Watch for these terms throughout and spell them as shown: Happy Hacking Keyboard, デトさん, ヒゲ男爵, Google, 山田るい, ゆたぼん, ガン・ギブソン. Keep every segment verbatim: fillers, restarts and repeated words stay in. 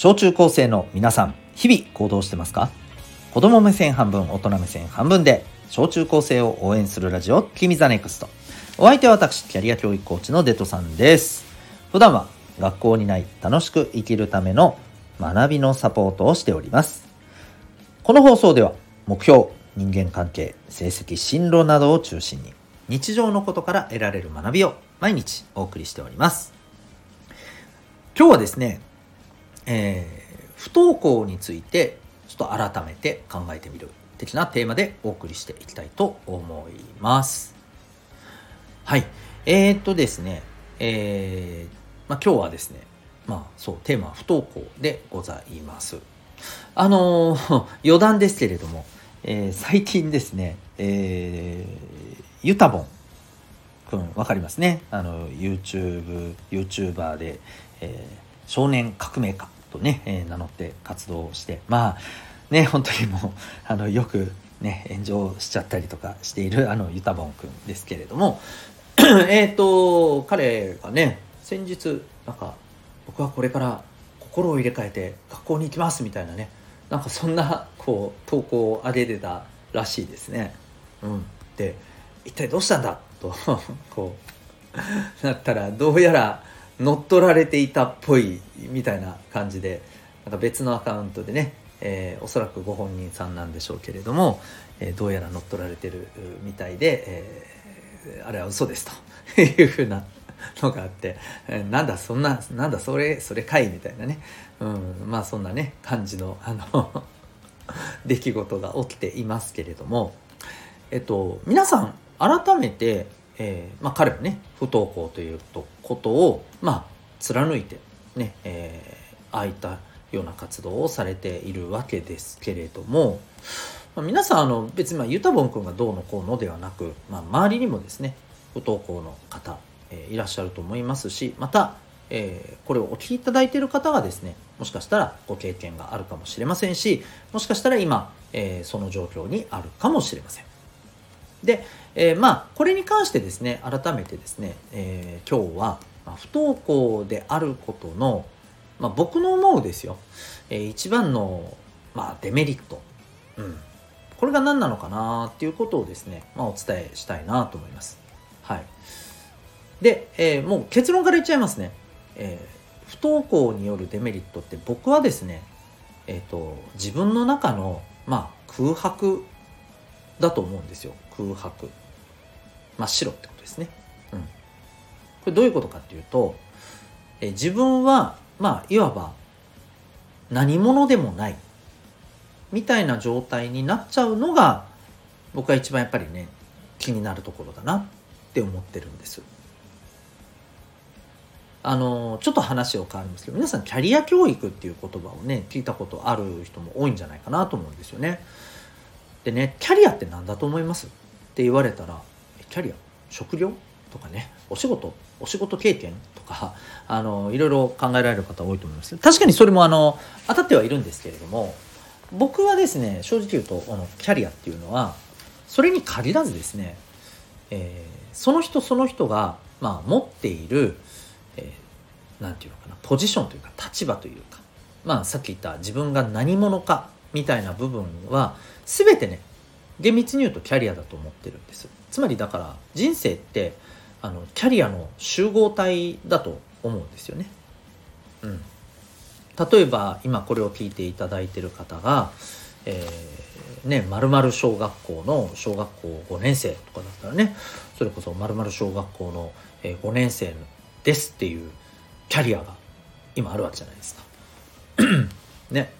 小中高生の皆さん、日々行動してますか？子供目線半分、大人目線半分で小中高生を応援するラジオ、君ザネクスト。お相手は私、キャリア教育コーチのデトさんです。普段は学校にない楽しく生きるための学びのサポートをしております。この放送では目標、人間関係、成績、進路などを中心に日常のことから得られる学びを毎日お送りしております。今日はですね、えー、不登校についてちょっと改めて考えてみる的なテーマでお送りしていきたいと思います。はい、えーっとですね、えーまあ、今日はですね、まあ、そうテーマは不登校でございます。あのー、余談ですけれども、えー、最近ですね、えー、ゆたぼんくんわかりますね。あの YouTube、YouTuber で、えー、少年革命家とね、えー、名乗って活動して、まあね、本当にもうあのよくね炎上しちゃったりとかしているあのゆたぼんくんですけれどもえっと彼がね、先日なんか僕はこれから心を入れ替えて学校に行きますみたいなね、なんかそんなこう投稿を上げてたらしいですね。うん、で一体どうしたんだとこうなったら、どうやら乗っ取られていたっぽいみたいな感じで、なんか別のアカウントでね、えー、おそらくご本人さんなんでしょうけれども、えー、どうやら乗っ取られてるみたいで、えー、あれは嘘ですというふうなのがあって、えー、なんだそんな、なんだそれそれかいみたいなね、うん、まあそんなね感じのあの出来事が起きていますけれども、えっと皆さん改めて、えーまあ、彼はね不登校ということをまあ貫いてね、えー、ああいったような活動をされているわけですけれども、まあ、皆さんあの別に、まあ、ゆたぼんくんがどうのこうのではなく、まあ、周りにもですね不登校の方、えー、いらっしゃると思いますし、また、えー、これをお聞きいただいている方はですね、もしかしたらご経験があるかもしれませんし、もしかしたら今、えー、その状況にあるかもしれません。で、えー、まあこれに関してですね、改めてですね、えー、今日は不登校であることの、まあ、僕の思うですよ、えー、一番の、まあ、デメリット、うん、これが何なのかなっていうことをですね、まあ、お伝えしたいなと思います。はい。で、えー、もう結論から言っちゃいますね。えー、不登校によるデメリットって、僕はですね、えーと、自分の中の、まあ、空白だと思うんですよ。空白。真っ白ってことですね。うん。これどういうことかっていうと、えー、自分はまあ、いわば何者でもないみたいな状態になっちゃうのが、僕は一番やっぱりね気になるところだなって思ってるんです。あのちょっと話を変わりますけど、皆さんキャリア教育っていう言葉をね聞いたことある人も多いんじゃないかなと思うんですよね。でね、キャリアって何だと思いますって言われたら、キャリア、職業とかね、お仕事、お仕事経験とか、あのいろいろ考えられる方多いと思います。確かにそれもあの当たってはいるんですけれども、僕はですね、正直言うとあのキャリアっていうのはそれに限らずですね、えー、その人その人が、まあ、持っている、えー、なんていうのかな、ポジションというか立場というか、まあ、さっき言った自分が何者かみたいな部分は全てね、厳密に言うとキャリアだと思ってるんです。つまりだから人生ってあのキャリアの集合体だと思うんですよね。うん、例えば今これを聞いていただいている方が、えーね、〇〇小学校の小学校ごねん生とかだったらね、それこそ〇〇小学校のごねん生ですっていうキャリアが今あるわけじゃないですか、ね、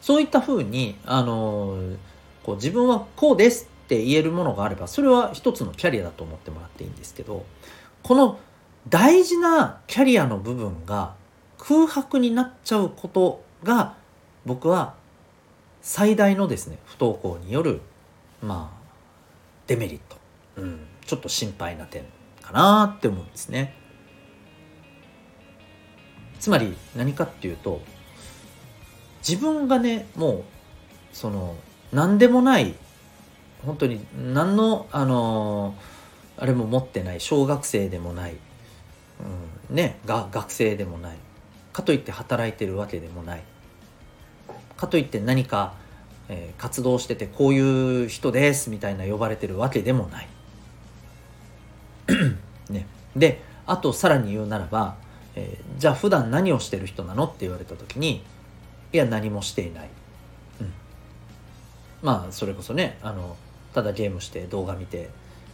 そういったふうに、あのー、こう自分はこうですって言えるものがあれば、それは一つのキャリアだと思ってもらっていいんですけど、この大事なキャリアの部分が空白になっちゃうことが、僕は最大のですね不登校によるまあデメリット、うん、ちょっと心配な点かなって思うんですね。つまり何かっていうと、自分がねもうその何でもない、本当に何の、あのー、あれも持ってない、小学生でもない、うんね、が学生でもない、かといって働いてるわけでもない、かといって何か、えー、活動しててこういう人ですみたいな呼ばれてるわけでもない、ね、であとさらに言うならば、えー、じゃあ普段何をしてる人なのって言われた時に、いや何もしていない、うん、まあそれこそね、あのただゲームして動画見て、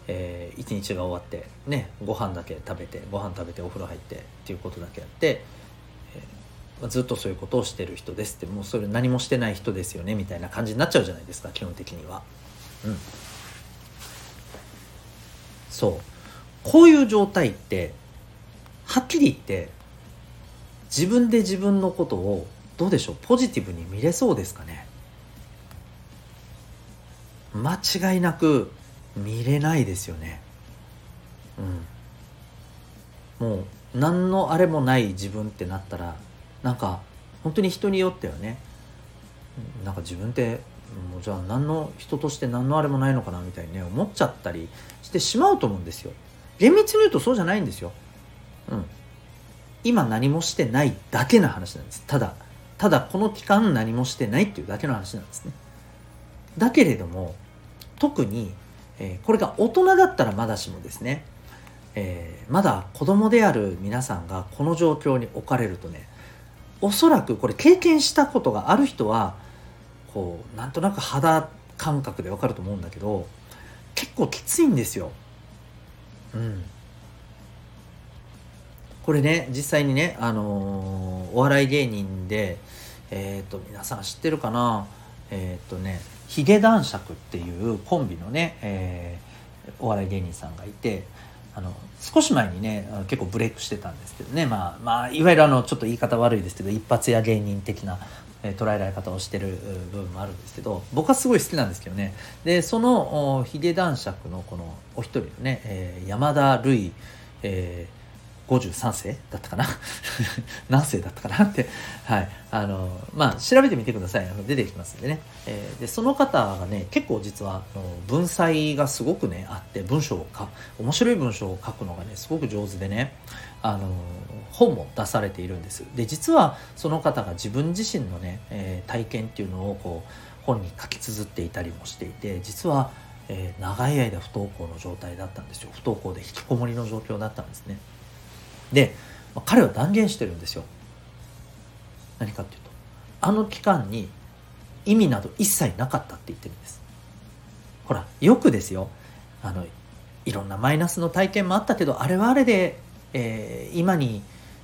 えー、一日が終わってね、ご飯だけ食べてご飯食べてお風呂入ってっていうことだけやって、えー、ずっとそういうことをしてる人ですって、もうそれ何もしてない人ですよねみたいな感じになっちゃうじゃないですか、基本的には、うん、そうこういう状態ってはっきり言って自分で自分のことをどうでしょう、ポジティブに見れそうですかね。間違いなく見れないですよね、うん、もう何のあれもない自分ってなったら、なんか本当に人によってはね、なんか自分ってもうじゃあ何の人として何のあれもないのかなみたいにね思っちゃったりしてしまうと思うんですよ。厳密に言うとそうじゃないんですよ、うん、今何もしてないだけの話なんです。ただただこの期間何もしてないっていうだけの話なんですね。だけれども特にえー、これが大人だったらまだしもですね、えー、まだ子供である皆さんがこの状況に置かれるとね、おそらくこれ経験したことがある人はこうなんとなく肌感覚でわかると思うんだけど、結構きついんですよ、うん、これね実際にね、あのー、お笑い芸人で、えーと、皆さん知ってるかな、えーとねヒゲ男爵っていうコンビのね、えー、お笑い芸人さんがいて、あの少し前にね結構ブレイクしてたんですけどね、まあ、まあいわゆるあのちょっと言い方悪いですけど一発屋芸人的な、えー、捉えられ方をしてる部分もあるんですけど、僕はすごい好きなんですけどね。でそのヒゲ男爵のこのお一人のね、えー、山田るい、えーごじゅうさんせいだったかな何世だったかなって、はい、あのまあ調べてみてください、出てきますんでね、えー、でその方がね結構実はあの文才がすごくねあって、文章をか面白い文章を書くのがねすごく上手でね、あの本も出されているんです。で実はその方が自分自身のね、えー、体験っていうのをこう本に書き綴っていたりもしていて、実は、えー、長い間不登校の状態だったんですよ。不登校で引きこもりの状況だったんですね。で彼は断言してるんですよ。何かっていうと、あの期間に意味など一切なかったって言ってるんです。ほらよくですよ、あのいろんなマイナスの体験もあったけど、あれはあれで、えー、今に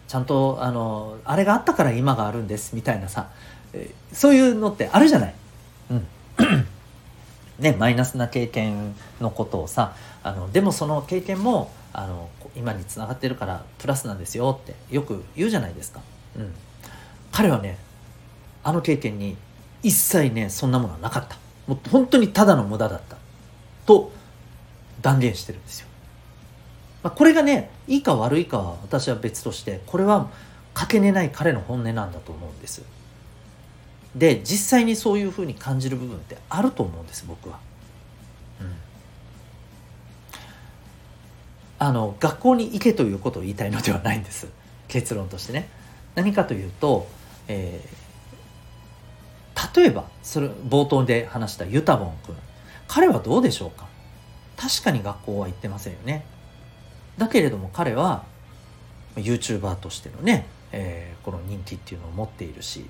ちゃんと あのあれがあったから今があるんですみたいなさ、えー、そういうのってあるじゃない、うんね、マイナスな経験のことをさ、あのでもその経験もあの今につながってるからプラスなんですよってよく言うじゃないですか、うん、彼はねあの経験に一切ねそんなものはなかった、もう本当にただの無駄だったと断言してるんですよ、まあ、これがねいいか悪いかは私は別として、これはかけねない彼の本音なんだと思うんです。で実際にそういうふうに感じる部分ってあると思うんです、僕は、うん、あの学校に行けということを言いたいのではないんです、結論としてね。何かというと、えー、例えばそれ冒頭で話したユタボン君、彼はどうでしょうか。確かに学校は行ってませんよね。だけれども彼は YouTuber としてのね、えー、この人気っていうのを持っているし、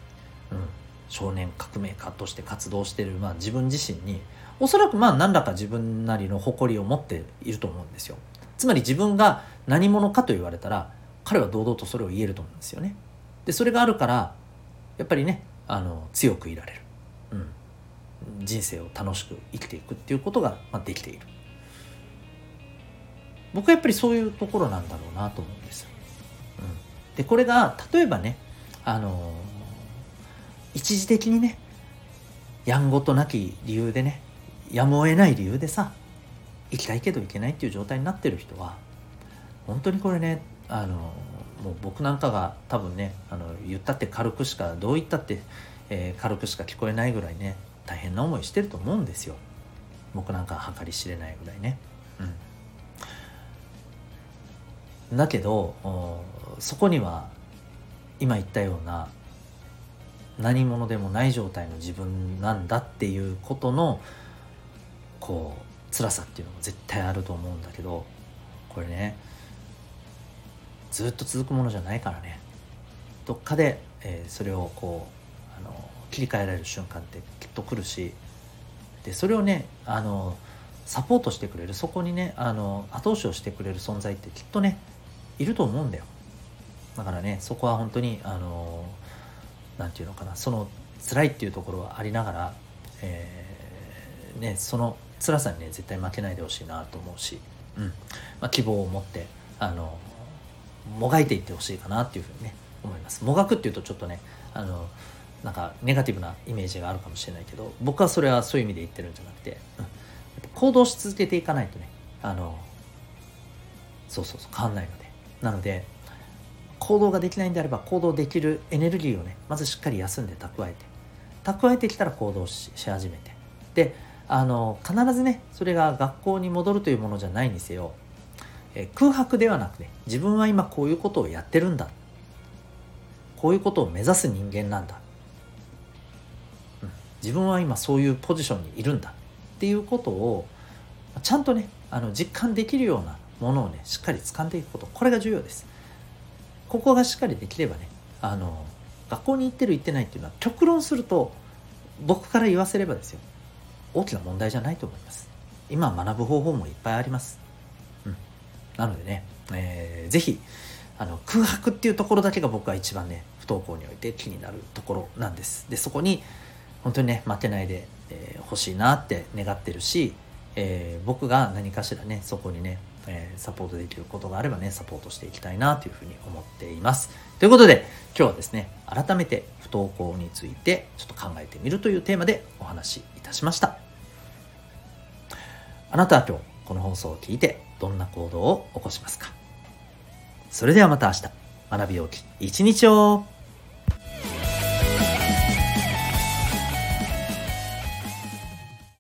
うん、少年革命家として活動している、まあ、自分自身におそらくまあ何らか自分なりの誇りを持っていると思うんですよ。つまり自分が何者かと言われたら彼は堂々とそれを言えると思うんですよね。でそれがあるからやっぱりね、あの強くいられる、うん、人生を楽しく生きていくっていうことが、まあ、できている。僕はやっぱりそういうところなんだろうなと思うんです、うん、でこれが例えばね、あの一時的にねやんごとなき理由でね、やむを得ない理由でさ行きたいけど行けないっていう状態になってる人は本当にこれね、あのもう僕なんかが多分ね、あの言ったって軽くしかどう言ったって、えー、軽くしか聞こえないぐらいね大変な思いしてると思うんですよ。僕なんか計り知れないぐらいね、うん、だけどそこには今言ったような何者でもない状態の自分なんだっていうことのこう辛さっていうのも絶対あると思うんだけど、これねずっと続くものじゃないからね、どっかで、えー、それをこうあの切り替えられる瞬間ってきっと来るし、でそれをねあのサポートしてくれる、そこにねあの後押しをしてくれる存在ってきっとねいると思うんだよ。だからねそこは本当にあのなんていうのかな、その辛いっていうところはありながら、えーね、その辛さにね絶対負けないでほしいなと思うし、うんまあ、希望を持ってあのもがいていってほしいかなっていうふうにね思います。もがくっていうとちょっとねあのなんかネガティブなイメージがあるかもしれないけど、僕はそれはそういう意味で言ってるんじゃなくて、うん、やっぱ行動し続けていかないとねあのそうそうそう変わんないので、なので行動ができないんであれば行動できるエネルギーをねまずしっかり休んで蓄えて蓄えてきたら行動 し, し始めてであの必ずねそれが学校に戻るというものじゃないにせよ、え空白ではなくね自分は今こういうことをやってるんだ、こういうことを目指す人間なんだ、うん、自分は今そういうポジションにいるんだっていうことをちゃんとねあの実感できるようなものをねしっかり掴んでいくこと、これが重要です。ここがしっかりできればねあの学校に行ってる行ってないっていうのは極論すると僕から言わせればですよ大きな問題じゃないと思います。今学ぶ方法もいっぱいあります、うん、なのでね、えー、ぜひあの空白っていうところだけが僕は一番ね不登校において気になるところなんです。でそこに本当にね負けないで、えー、欲しいなって願ってるし、えー、僕が何かしらねそこにねえー、サポートできることがあればねサポートしていきたいなというふうに思っています。ということで今日はですね改めて不登校についてちょっと考えてみるというテーマでお話いたしました。あなたは今日この放送を聞いてどんな行動を起こしますか？それではまた明日、学びよき一日を。